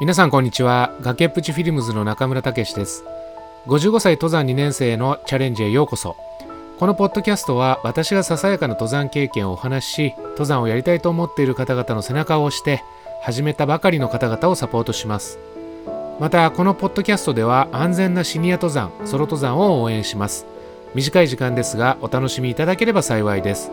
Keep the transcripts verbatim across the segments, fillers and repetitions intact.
皆さんこんにちは。崖っぷちフィルムズの中村武史です。ごじゅうごさい登山にねん生のチャレンジへようこそ。このポッドキャストは私がささやかな登山経験をお話しし、登山をやりたいと思っている方々の背中を押して始めたばかりの方々をサポートします。またこのポッドキャストでは安全なシニア登山、ソロ登山を応援します。短い時間ですがお楽しみいただければ幸いです。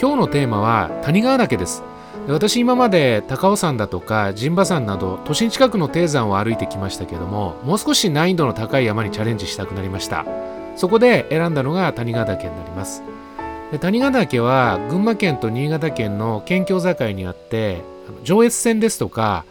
今日のテーマは谷川岳です。私今まで高尾山だとか陣馬山など都心近くの低山を歩いてきましたけども、もう少し難易度の高い山にチャレンジしたくなりました。そこで選んだのが谷川岳になります。で、谷川岳は群馬県と新潟県の県境境にあって、上越線ですとか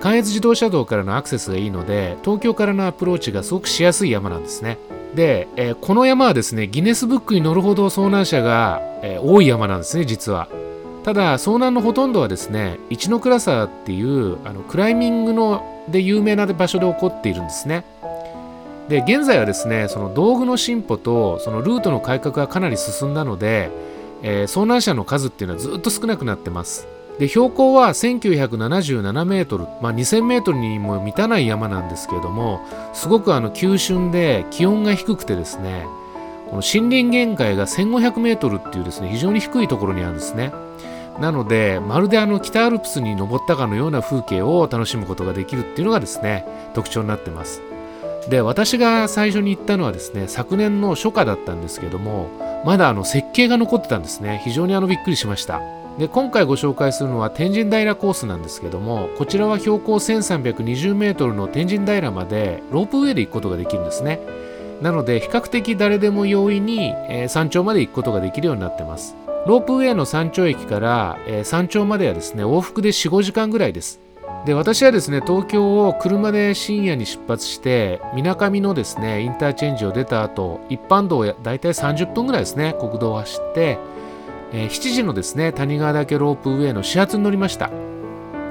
関越自動車道からのアクセスがいいので、東京からのアプローチがすごくしやすい山なんですね。で、えー、この山はですね、ギネスブックに載るほど遭難者が、えー、多い山なんですね、実は。ただ遭難のほとんどはですね、一の倉沢っていうあのクライミングので有名な場所で起こっているんですね。で、現在はですね、その道具の進歩とそのルートの改革がかなり進んだので、えー、遭難者の数っていうのはずっと少なくなってます。で、標高はせんきゅうひゃくななじゅうななメートル、まあ、にせんメートルにも満たない山なんですけれども、すごくあの急峻で気温が低くてですね、この森林限界がせんごひゃくメートルっていうですね、非常に低いところにあるんですね。なのでまるであの北アルプスに登ったかのような風景を楽しむことができるっていうのがですね、特徴になってます。で、私が最初に行ったのはですね、昨年の初夏だったんですけども、まだあの雪渓が残ってたんですね。非常にあのびっくりしました。で、今回ご紹介するのは天神平コースなんですけども、こちらは標高せんさんびゃくにじゅうメートルの天神平までロープウェイで行くことができるんですね。なので比較的誰でも容易に、えー、山頂まで行くことができるようになってます。ロープウェイの山頂駅から、えー、山頂まではですね、往復で よん、ごじかんぐらいです。で、私はですね、東京を車で深夜に出発して水上のですね、インターチェンジを出た後、一般道をだいたいさんじゅっぷんぐらいですね、国道を走って、えー、しちじのですね、谷川岳ロープウェイの始発に乗りました。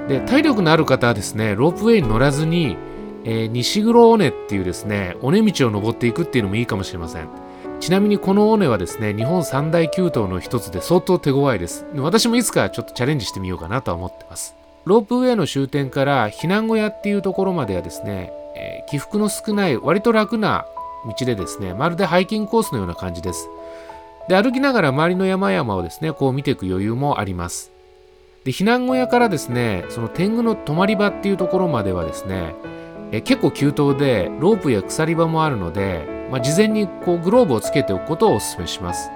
で、体力のある方はですね、ロープウェイに乗らずに、えー、西黒尾根っていうですね、尾根道を登っていくっていうのもいいかもしれません。ちなみにこの尾根はですね、日本三大急登の一つで相当手強いです。私もいつかちょっとチャレンジしてみようかなとは思ってます。ロープウェイの終点から避難小屋っていうところまではですね、えー、起伏の少ない割と楽な道でですね、まるでハイキングコースのような感じです。で、歩きながら周りの山々をですね、こう見ていく余裕もあります。で、避難小屋からですね、その天狗の泊まり場っていうところまではですね、えー、結構急登でロープや鎖場もあるので、まあ、事前にこうグローブをつけておくことをお勧めします。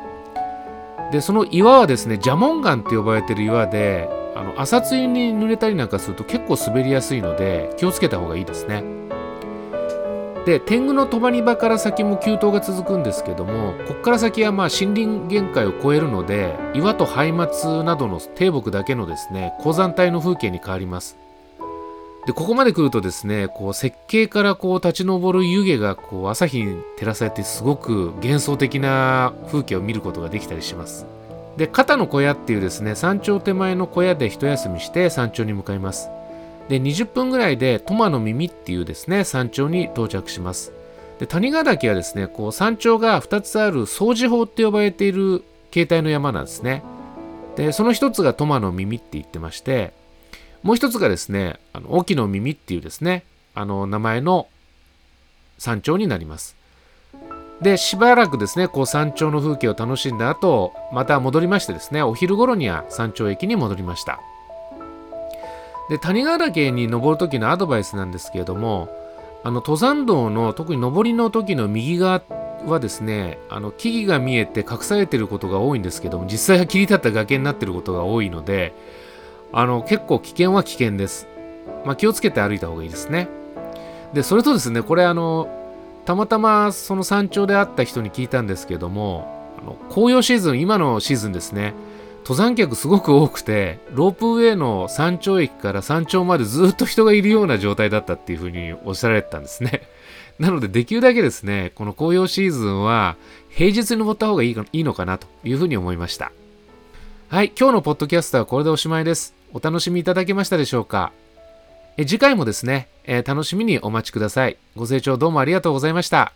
で、その岩はですね、蛇紋岩って呼ばれている岩で、あの朝露に濡れたりなんかすると結構滑りやすいので気をつけた方がいいですね。で、天狗の泊まり場から先も急登が続くんですけども、ここから先はまあ森林限界を越えるので、岩とハイマツなどの低木だけのですね、高山帯の風景に変わります。で、ここまで来るとですね、こう雪渓からこう立ち上る湯気がこう朝日に照らされて、すごく幻想的な風景を見ることができたりします。で、肩の小屋っていうですね、山頂手前の小屋で一休みして山頂に向かいます。で、にじゅっぷんぐらいでトマの耳っていうですね、山頂に到着します。で、谷川岳はですね、こう山頂がふたつある総持峰って呼ばれている形態の山なんですね。で、その一つがトマの耳って言ってまして、もう一つがですね、あの沖の耳っていうですね、あの名前の山頂になります。で、しばらくですね、こう山頂の風景を楽しんだ後、また戻りましてですね、お昼頃には山頂駅に戻りました。で、谷川岳に登る時のアドバイスなんですけれども、あの登山道の特に登りの時の右側はですね、あの木々が見えて隠されていることが多いんですけども、実際は切り立った崖になっていることが多いので、あの結構危険は危険です。まあ、気をつけて歩いた方がいいですね。で、それとですね、これあのたまたまその山頂で会った人に聞いたんですけども、あの紅葉シーズン、今のシーズンですね、登山客すごく多くて、ロープウェイの山頂駅から山頂までずっと人がいるような状態だったっていうふうにおっしゃられてたんですね。なのでできるだけですね、この紅葉シーズンは平日に登った方がいいのかなというふうに思いました。はい、今日のポッドキャストはこれでおしまいです。お楽しみいただけましたでしょうか。え次回もですね、えー、楽しみにお待ちください。ご清聴どうもありがとうございました。